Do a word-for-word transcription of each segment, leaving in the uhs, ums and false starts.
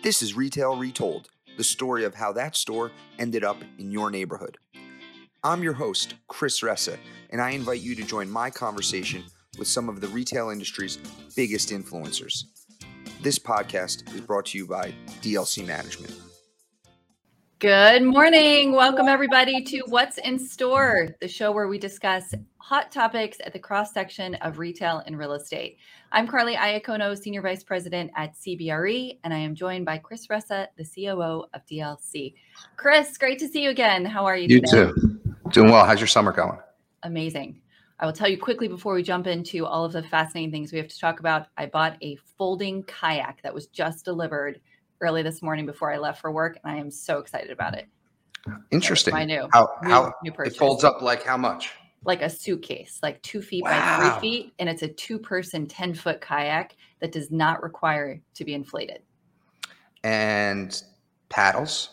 This is Retail Retold, the story of how that store ended up in your neighborhood. I'm your host, Chris Ressa, and I invite you to join my conversation with some of the retail industry's biggest influencers. This podcast is brought to you by D L C Management. Good morning. Welcome, everybody, to What's in Store, the show where we discuss hot topics at the cross-section of retail and real estate. I'm Carly Iacono, Senior Vice President at C B R E, and I am joined by Chris Ressa, the C O O of D L C. Chris, great to see you again. How are you today? You too. Doing well. How's your summer going? Amazing. I will tell you quickly before we jump into all of the fascinating things we have to talk about. I bought a folding kayak that was just delivered early this morning before I left for work, and I am so excited about it. Interesting. I knew. How, new, how new it folds up like how much? Like a suitcase, like two feet wow. by three feet, and it's a two-person, ten-foot kayak that does not require to be inflated. And paddles?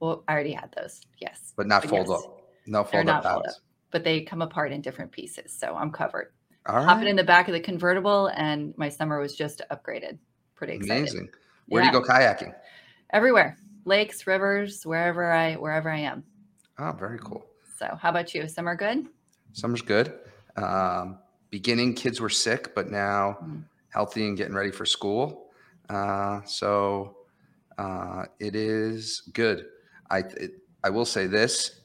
Well, I already had those, yes. But not but fold yes. up. No fold They're up paddles. Fold up, but they come apart in different pieces, so I'm covered. All right. Hop it in the back of the convertible, and my summer was just upgraded. Pretty excited. Amazing. Where yeah. do you go kayaking? Everywhere. Lakes, rivers, wherever I wherever I am. Oh, very cool. So how about you? Summer good? Summer's good. Um, beginning, kids were sick, but now mm. healthy and getting ready for school. Uh, so uh, it is good. I it, I will say this.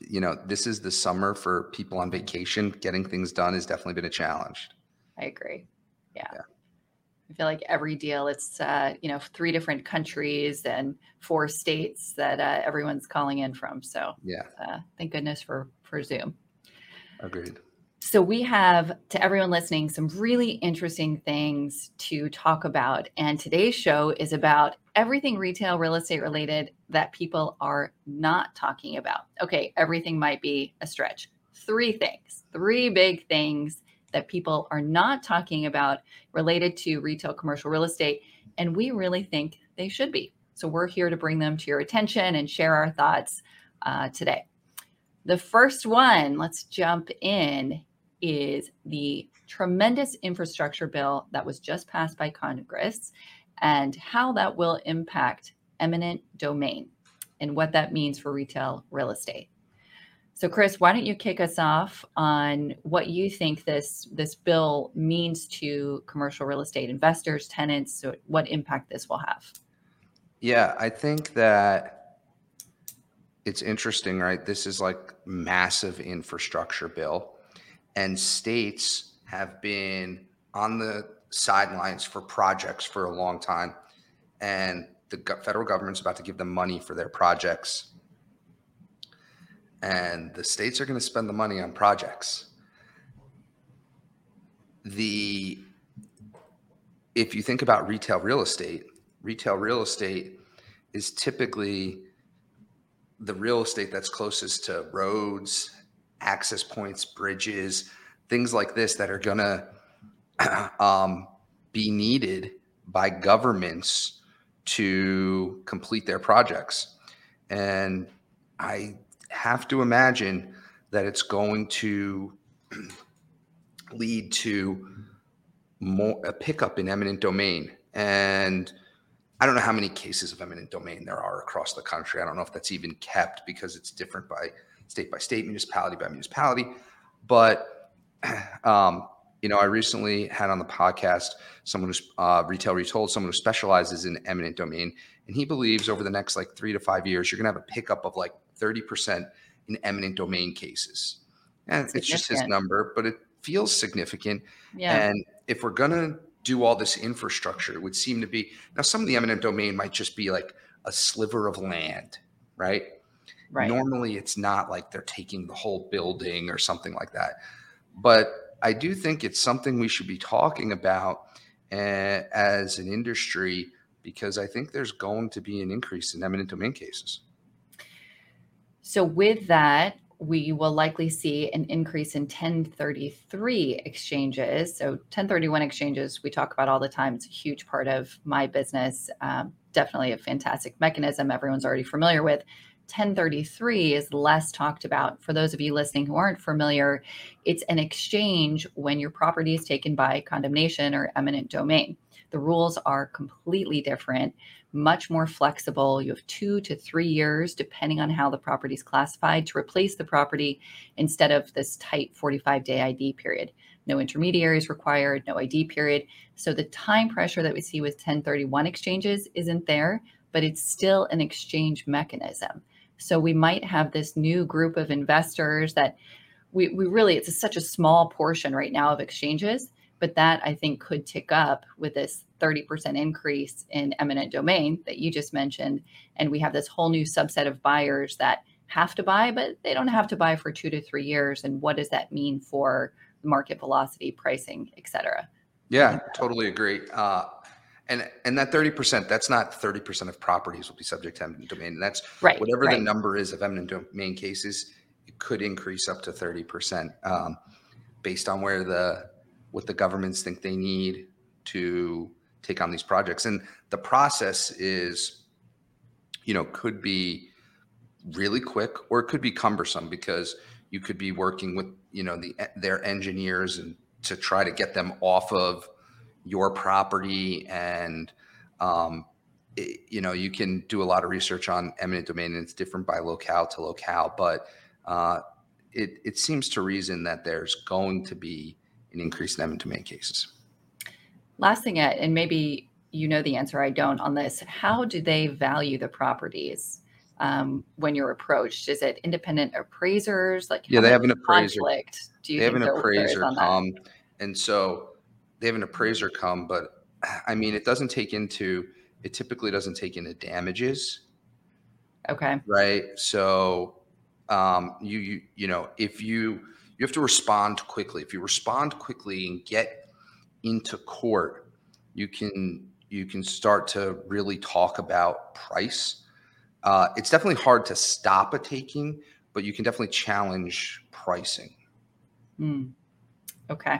You know, this is the summer for people on vacation. Getting things done has definitely been a challenge. I agree. Yeah. yeah. I feel like every deal, it's, uh, you know, three different countries and four states that uh, everyone's calling in from. So yeah, uh, thank goodness for, for Zoom. Agreed. So we have, to everyone listening, some really interesting things to talk about. And today's show is about everything retail, real estate related that people are not talking about. Okay, everything might be a stretch. Three things, three big things that people are not talking about related to retail commercial real estate, and we really think they should be. So we're here to bring them to your attention and share our thoughts uh, today. The first one, let's jump in, is the tremendous infrastructure bill that was just passed by Congress and how that will impact eminent domain and what that means for retail real estate. So, Chris, why don't you kick us off on what you think this this bill means to commercial real estate investors, tenants, so what impact this will have? Yeah, I think that it's interesting, right? This is like massive infrastructure bill, and states have been on the sidelines for projects for a long time, and the federal government's about to give them money for their projects. And the states are going to spend the money on projects. The, if you think about retail real estate, retail real estate is typically the real estate that's closest to roads, access points, bridges, things like this that are going to um, be needed by governments to complete their projects. And I have to imagine that it's going to lead to more a pickup in eminent domain. And I don't know how many cases of eminent domain there are across the country. I don't know if that's even kept because it's different by state by state, municipality by municipality. But, um, you know, I recently had on the podcast someone who's uh, Retail Retold, someone who specializes in eminent domain. And he believes over the next like three to five years, you're going to have a pickup of like thirty percent in eminent domain cases. And it's just his number, but it feels significant. Yeah. And if we're going to do all this infrastructure, it would seem to be, now some of the eminent domain might just be like a sliver of land, right? Right. Normally it's not like they're taking the whole building or something like that. But I do think it's something we should be talking about uh, as an industry, because I think there's going to be an increase in eminent domain cases. So with that, we will likely see an increase in ten thirty-three exchanges. So ten thirty-one exchanges, we talk about all the time. It's a huge part of my business. Um, definitely a fantastic mechanism everyone's already familiar with. ten thirty-three is less talked about. For those of you listening who aren't familiar, it's an exchange when your property is taken by condemnation or eminent domain. The rules are completely different, much more flexible. You have two to three years, depending on how the property is classified, to replace the property instead of this tight forty-five day I D period. No intermediaries required, no I D period. So the time pressure that we see with ten thirty-one exchanges isn't there, but it's still an exchange mechanism. So we might have this new group of investors that we, we really, it's a, such a small portion right now of exchanges, but that I think could tick up with this thirty percent increase in eminent domain that you just mentioned. And we have this whole new subset of buyers that have to buy, but they don't have to buy for two to three years. And what does that mean for market velocity, pricing, et cetera? Yeah, totally agree. Uh, And and that thirty percent, that's not thirty percent of properties will be subject to eminent domain. That's right, whatever right. the number is of eminent domain cases, it could increase up to thirty percent um, based on where the what the governments think they need to take on these projects. And the process is, you know, could be really quick or it could be cumbersome because you could be working with, you know, the their engineers and to try to get them off of your property. And, um, it, you know, you can do a lot of research on eminent domain and it's different by locale to locale, but, uh, it, it seems to reason that there's going to be an increase in eminent domain cases. Last thing, Ed, and maybe, you know, the answer I don't on this, how do they value the properties? Um, when you're approached, is it independent appraisers? Like, yeah, they have an appraiser. Do you they have an appraiser. Um, and so, They have an appraiser come, but I mean, it doesn't take into, it typically doesn't take into damages. Okay. Right. So, um, you, you, you know, if you, you have to respond quickly, if you respond quickly and get into court, you can, you can start to really talk about price. Uh, it's definitely hard to stop a taking, but you can definitely challenge pricing. Mm. Okay.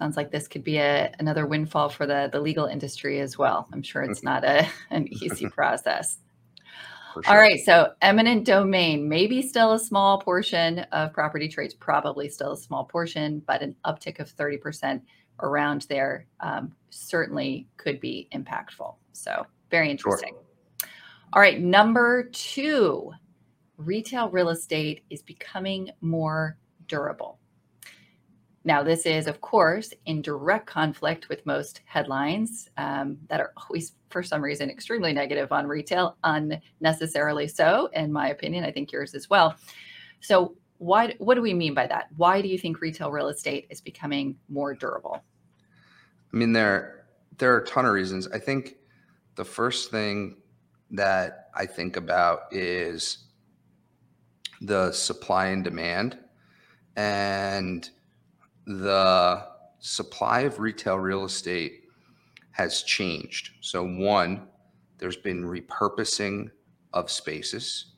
Sounds like this could be a, another windfall for the, the legal industry as well. I'm sure it's not a, an easy process. Sure. All right. So eminent domain, maybe still a small portion of property trades, probably still a small portion, but an uptick of thirty percent around there um, certainly could be impactful. So very interesting. Sure. All right. Number two, retail real estate is becoming more durable. Now, this is, of course, in direct conflict with most headlines um, that are always, for some reason, extremely negative on retail, unnecessarily so, in my opinion. I think yours as well. So why? What do we mean by that? Why do you think retail real estate is becoming more durable? I mean, there, there are a ton of reasons. I think the first thing that I think about is the supply and demand. And the supply of retail real estate has changed. So one, there's been repurposing of spaces.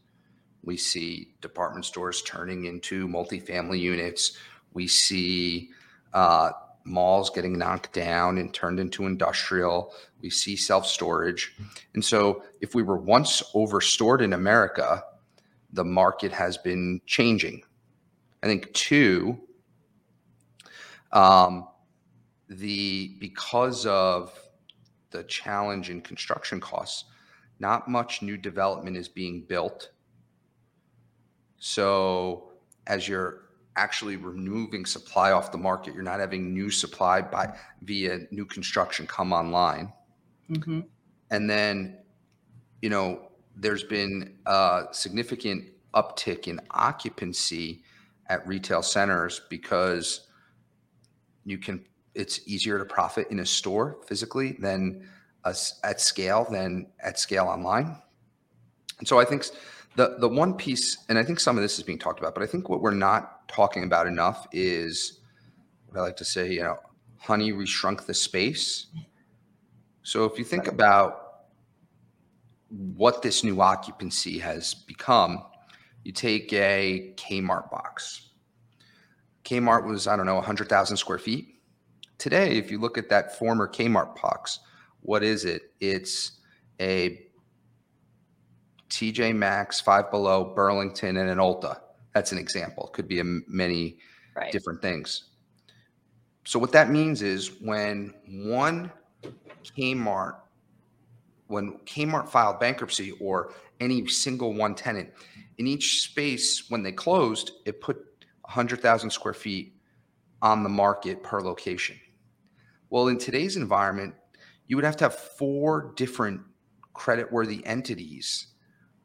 We see department stores turning into multifamily units. We see uh, malls getting knocked down and turned into industrial. We see self-storage. And so if we were once overstored in America, the market has been changing. I think two, Um, the, because of the challenge in construction costs, not much new development is being built. So as you're actually removing supply off the market, you're not having new supply by via new construction come online. Mm-hmm. And then, you know, there's been a significant uptick in occupancy at retail centers because You can, it's easier to profit in a store physically than a, at scale than at scale online. And so I think the, the one piece, and I think some of this is being talked about, but I think what we're not talking about enough is what I like to say, you know, honey, we shrunk the space. So if you think about what this new occupancy has become, you take a Kmart box. Kmart was, I don't know, one hundred thousand square feet. Today, if you look at that former Kmart box, what is it? It's a T J Maxx, Five Below, Burlington, and an Ulta. That's an example. It could be a many right. different things. So what that means is when one Kmart, when Kmart filed bankruptcy or any single one tenant, in each space when they closed, it put one hundred thousand square feet on the market per location. Well, in today's environment, you would have to have four different creditworthy entities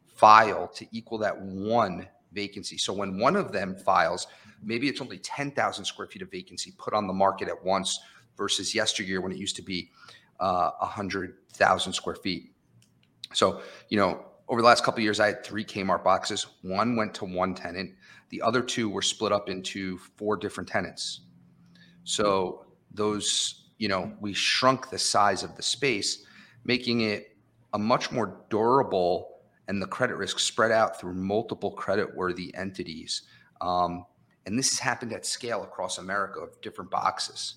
file to equal that one vacancy. So when one of them files, maybe it's only ten thousand square feet of vacancy put on the market at once versus yesteryear when it used to be uh, one hundred thousand square feet. So, you know, over the last couple of years, I had three Kmart boxes. One went to one tenant. The other two were split up into four different tenants. So those, you know, we shrunk the size of the space, making it a much more durable and the credit risk spread out through multiple creditworthy entities. Um, and this has happened at scale across America of different boxes.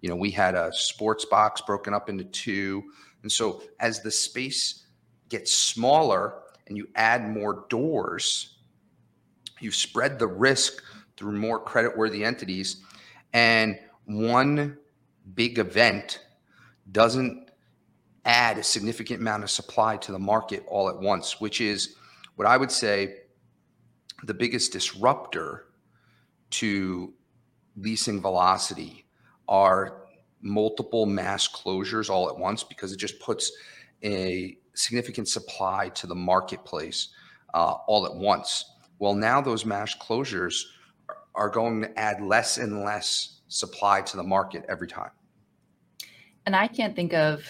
You know, we had a sports box broken up into two. And so as the space gets smaller and you add more doors, you spread the risk through more creditworthy entities. And one big event doesn't add a significant amount of supply to the market all at once, which is what I would say the biggest disruptor to leasing velocity are multiple mass closures all at once, because it just puts a significant supply to the marketplace uh, all at once. Well, now those mass closures are going to add less and less supply to the market every time. And I can't think of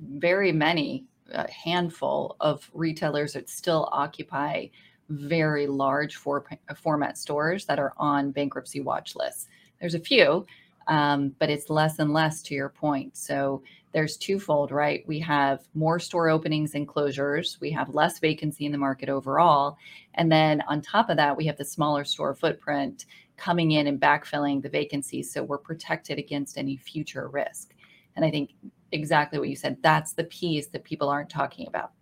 very many, a handful of retailers that still occupy very large for, format stores that are on bankruptcy watch lists. There's a few, um, but it's less and less to your point. So there's twofold, right? We have more store openings and closures. We have less vacancy in the market overall. And then on top of that, we have the smaller store footprint coming in and backfilling the vacancy. So we're protected against any future risk. And I think exactly what you said. That's the piece that people aren't talking about.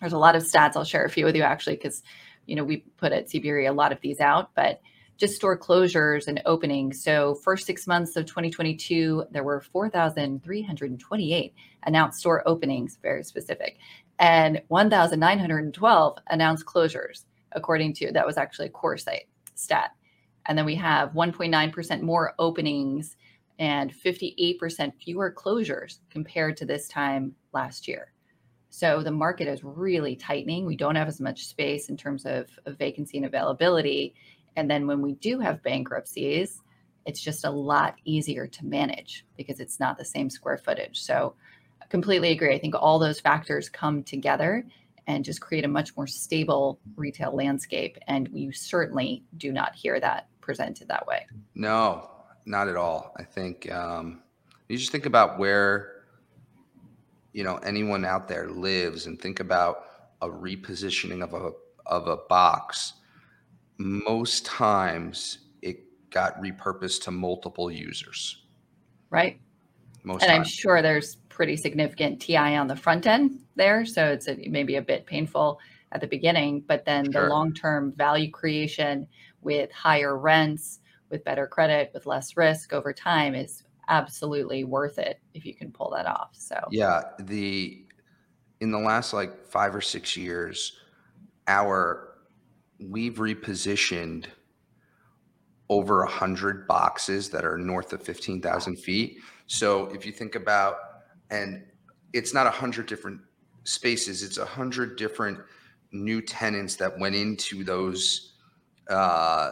There's a lot of stats. I'll share a few with you actually, because, you know, we put at C B R E a lot of these out, but just store closures and openings. So first six months of twenty twenty-two, there were four thousand three hundred twenty-eight announced store openings, very specific, and one thousand nine hundred twelve announced closures, according to, that was actually a CoreSight stat. And then we have one point nine percent more openings and fifty-eight percent fewer closures compared to this time last year. So the market is really tightening. We don't have as much space in terms of, of vacancy and availability. And then when we do have bankruptcies, it's just a lot easier to manage because it's not the same square footage. So I completely agree. I think all those factors come together and just create a much more stable retail landscape. And we certainly do not hear that presented that way. No. Not at all. I think um, you just think about where, you know, anyone out there lives and think about a repositioning of a of a box. Most times it got repurposed to multiple users. Right. Most and times. I'm sure there's pretty significant T I on the front end there. So it's a, maybe a bit painful at the beginning, but then sure. The long-term value creation with higher rents, with better credit, with less risk over time is absolutely worth it if you can pull that off. So yeah, the in the last like five or six years, our we've repositioned over a hundred boxes that are north of fifteen thousand feet. So if you think about, and it's not a hundred different spaces, it's a hundred different new tenants that went into those uh,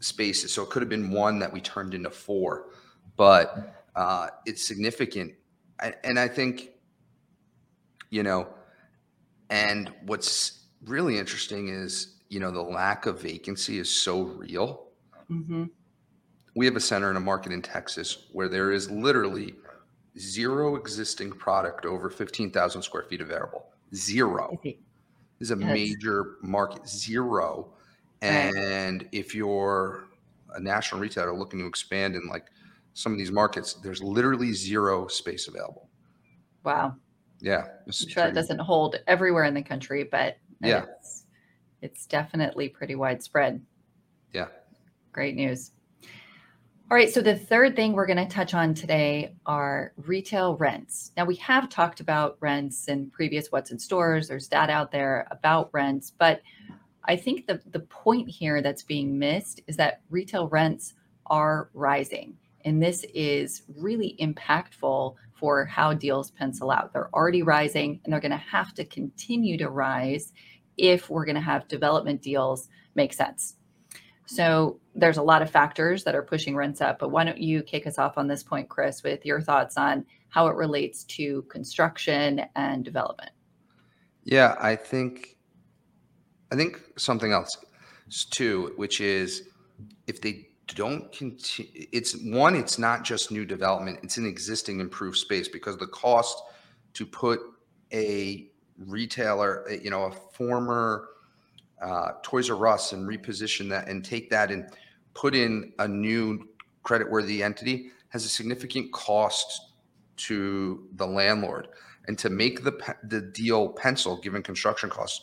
spaces. So it could have been one that we turned into four, but uh, it's significant. I, and I think, you know, and what's really interesting is, you know, the lack of vacancy is so real. Mm-hmm. We have a center in a market in Texas where there is literally zero existing product over fifteen thousand square feet available. Zero. This is a yes. major market. Zero. And if you're a national retailer looking to expand in like some of these markets, there's literally zero space available. Wow. Yeah. I'm sure that doesn't hold everywhere in the country, but Yeah. It's, it's definitely pretty widespread. Yeah. Great news. All right. So the third thing we're going to touch on today are retail rents. Now, we have talked about rents in previous What's in Stores. There's data out there about rents. But I think the, the point here that's being missed is that retail rents are rising. And this is really impactful for how deals pencil out. They're already rising, and they're going to have to continue to rise if we're going to have development deals make sense. So there's a lot of factors that are pushing rents up, but why don't you kick us off on this point, Chris, with your thoughts on how it relates to construction and development? Yeah, I think I think something else too, which is if they don't continue, it's one, it's not just new development, it's an existing improved space, because the cost to put a retailer, you know, a former uh, Toys R Us and reposition that and take that and put in a new creditworthy entity has a significant cost to the landlord. And to make the the deal pencil, given construction costs,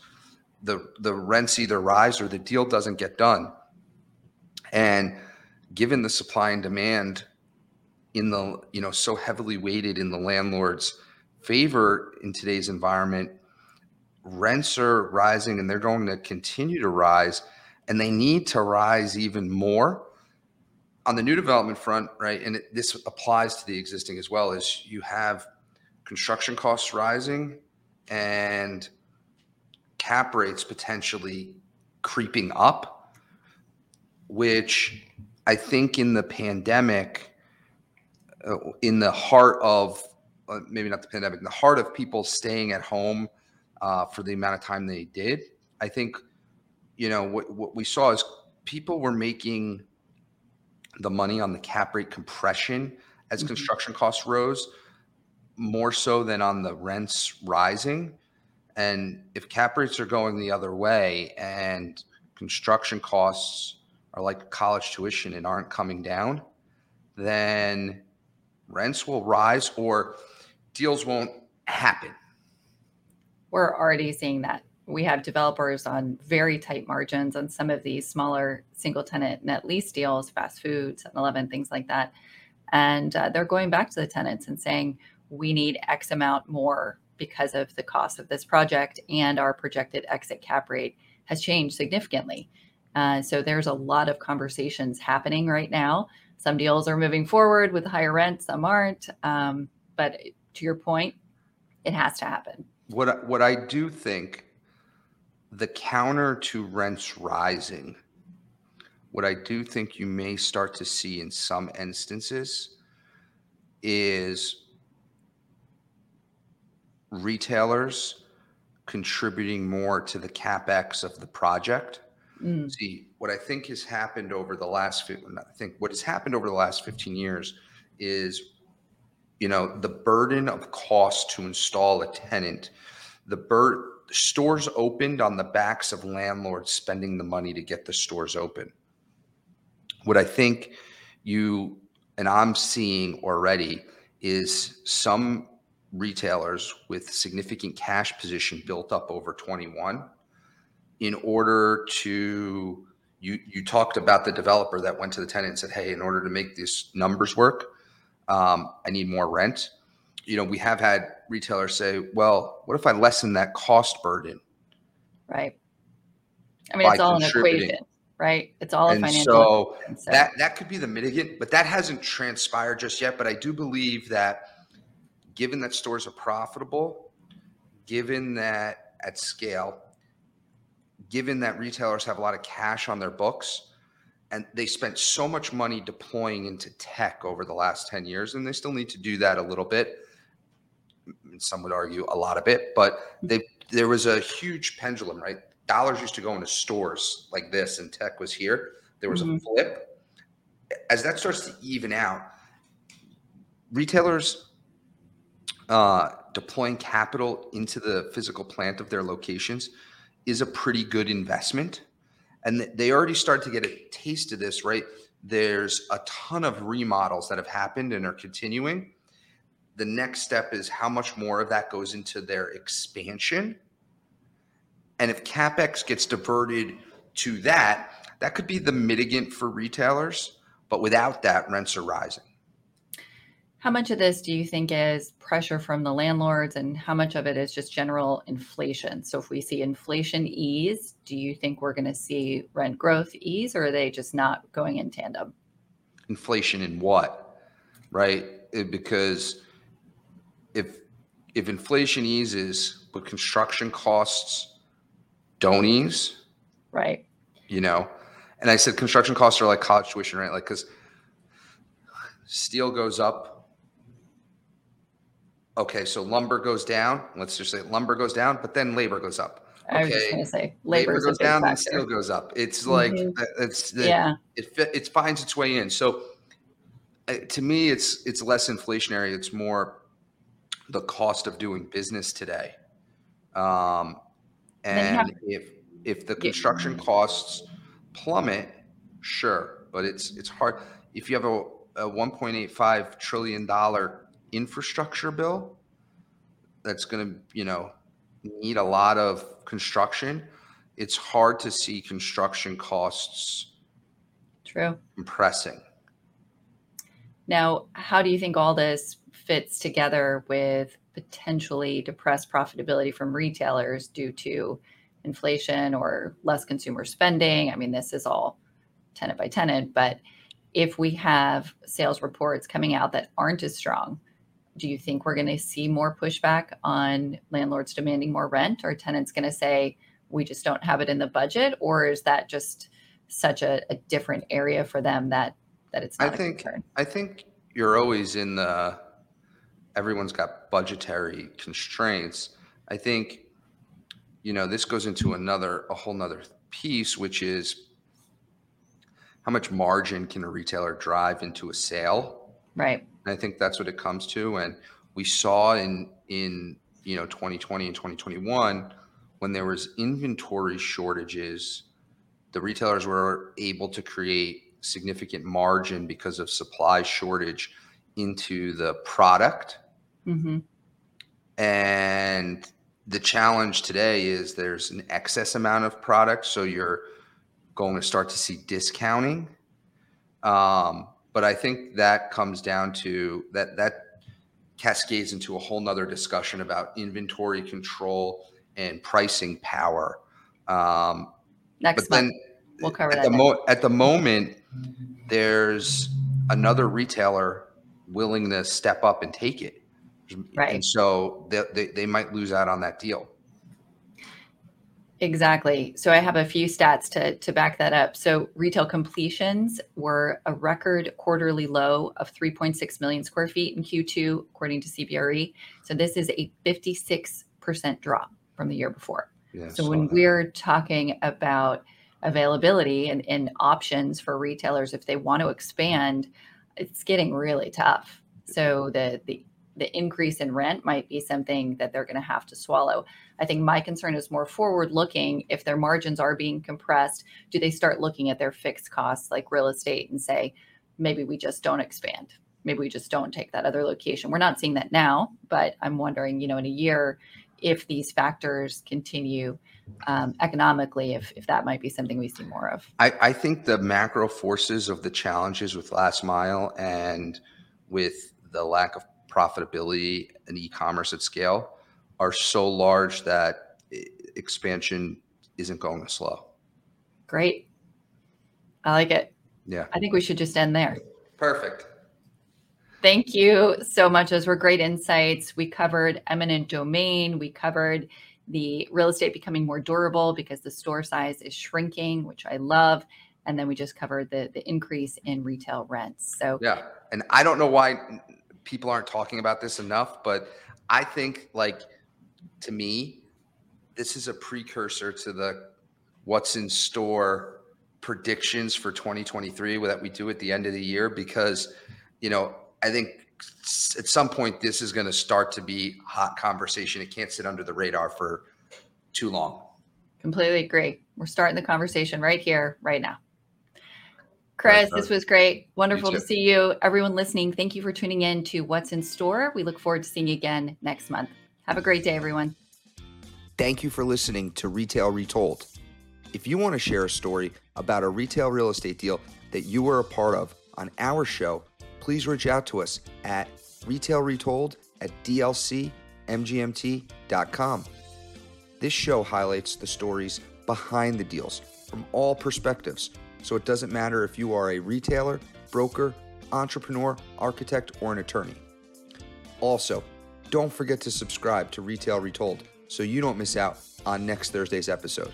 the, the rents either rise or the deal doesn't get done. And given the supply and demand in the, you know, so heavily weighted in the landlord's favor in today's environment, rents are rising and they're going to continue to rise, and they need to rise even more on the new development front, right? And it, this applies to the existing as well, is you have construction costs rising and cap rates potentially creeping up, which I think in the pandemic, uh, in the heart of, uh, maybe not the pandemic, in the heart of people staying at home uh, for the amount of time they did, I think, you know, what, what we saw is people were making the money on the cap rate compression as mm-hmm. construction costs rose, more so than on the rents rising. And if cap rates are going the other way and construction costs are like college tuition and aren't coming down, then rents will rise or deals won't happen. We're already seeing that. We have developers on very tight margins on some of these smaller single tenant net lease deals, fast food, Seven Eleven, things like that. And uh, they're going back to the tenants and saying, we need X amount more because of the cost of this project, and our projected exit cap rate has changed significantly. Uh, so there's a lot of conversations happening right now. Some deals are moving forward with higher rents, some aren't. Um, but to your point, it has to happen. What, what I do think, the counter to rents rising, what I do think you may start to see in some instances is retailers contributing more to the CapEx of the project. Mm. See, what I think has happened over the last, I think what has happened over the last fifteen years is, you know, the burden of cost to install a tenant, the bur- stores opened on the backs of landlords spending the money to get the stores open. What I think you, and I'm seeing already, is some retailers with significant cash position built up over twenty-one. In order to, you you talked about the developer that went to the tenant and said, hey, in order to make these numbers work, um, I need more rent. You know, we have had retailers say, well, what if I lessen that cost burden? Right. I mean, it's all an equation, right? It's all a financial. So, so that, that could be the mitigant, but that hasn't transpired just yet. But I do believe that given that stores are profitable, given that at scale, given that retailers have a lot of cash on their books and they spent so much money deploying into tech over the last ten years, and they still need to do that a little bit. Some would argue a lot of it, but they, there was a huge pendulum, right? Dollars used to go into stores like this and tech was here. There was mm-hmm. a flip. As that starts to even out, retailers uh, deploying capital into the physical plant of their locations is a pretty good investment. And they already start to get a taste of this, right? There's a ton of remodels that have happened and are continuing. The next step is how much more of that goes into their expansion. And if CapEx gets diverted to that, that could be the mitigant for retailers. But without that, rents are rising. How much of this do you think is pressure from the landlords and how much of it is just general inflation? So if we see inflation ease, do you think we're going to see rent growth ease, or are they just not going in tandem? Inflation in what, right? It, because if if inflation eases, but construction costs don't ease. Right. You know, and I said construction costs are like college tuition, right? Like, because steel goes up. Okay, so lumber goes down. Let's just say lumber goes down, but then labor goes up. Okay. I was just going to say labor, labor goes down factor. And steel goes up. It's like mm-hmm. it's the, yeah. it it finds its way in. So uh, to me, it's it's less inflationary. It's more the cost of doing business today. Um, and have, if if the construction yeah. costs plummet, sure, but it's it's hard if you have a, a one point eight five trillion dollars infrastructure bill that's going to, you know, need a lot of construction. It's hard to see construction costs True. compressing. Now, how do you think all this fits together with potentially depressed profitability from retailers due to inflation or less consumer spending? I mean, this is all tenant by tenant, but if we have sales reports coming out that aren't as strong, do you think we're going to see more pushback on landlords demanding more rent, or tenants going to say, we just don't have it in the budget? Or is that just such a, a different area for them that, that it's not I think, a concern? I think you're always in the, everyone's got budgetary constraints. I think, you know, this goes into another, a whole nother piece, which is how much margin can a retailer drive into a sale? Right. And I think that's what it comes to. And we saw in, in, you know, twenty twenty and twenty twenty-one, when there was inventory shortages, the retailers were able to create significant margin because of supply shortage into the product. Mm-hmm. And the challenge today is there's an excess amount of product. So you're going to start to see discounting. Um, but I think that comes down to that, that cascades into a whole nother discussion about inventory control and pricing power. Um, Next but month, then we'll cover at that. The mo- at the moment, there's another retailer willing to step up and take it. Right. And so they, they, they might lose out on that deal. Exactly. So I have a few stats to, to back that up. So retail completions were a record quarterly low of three point six million square feet in Q two, according to C B R E. So this is a fifty-six percent drop from the year before. Yeah, so when that. we're talking about availability and, and options for retailers, if they want to expand, it's getting really tough. So the, the the increase in rent might be something that they're going to have to swallow. I think my concern is more forward looking. If their margins are being compressed, do they start looking at their fixed costs like real estate and say, maybe we just don't expand. Maybe we just don't take that other location. We're not seeing that now, but I'm wondering, you know, in a year, if these factors continue um, economically, if, if that might be something we see more of. I, I think the macro forces of the challenges with last mile and with the lack of profitability and e-commerce at scale are so large that expansion isn't going to slow. Great. I like it. Yeah. I think we should just end there. Perfect. Thank you so much. Those were great insights. We covered eminent domain. We covered the real estate becoming more durable because the store size is shrinking, which I love. And then we just covered the, the increase in retail rents. So yeah. And I don't know why people aren't talking about this enough, but I think, like, to me, this is a precursor to the what's in store predictions for twenty twenty-three that we do at the end of the year, because, you know, I think at some point this is going to start to be hot conversation. It can't sit under the radar for too long. Completely agree. We're starting the conversation right here, right now. Chris, this was great. Wonderful to see you. Everyone listening, thank you for tuning in to What's in Store. We look forward to seeing you again next month. Have a great day, everyone. Thank you for listening to Retail Retold. If you want to share a story about a retail real estate deal that you were a part of on our show, please reach out to us at retail retold at d l c m g m t dot com. This show highlights the stories behind the deals from all perspectives, so it doesn't matter if you are a retailer, broker, entrepreneur, architect, or an attorney. Also, don't forget to subscribe to Retail Retold so you don't miss out on next Thursday's episode.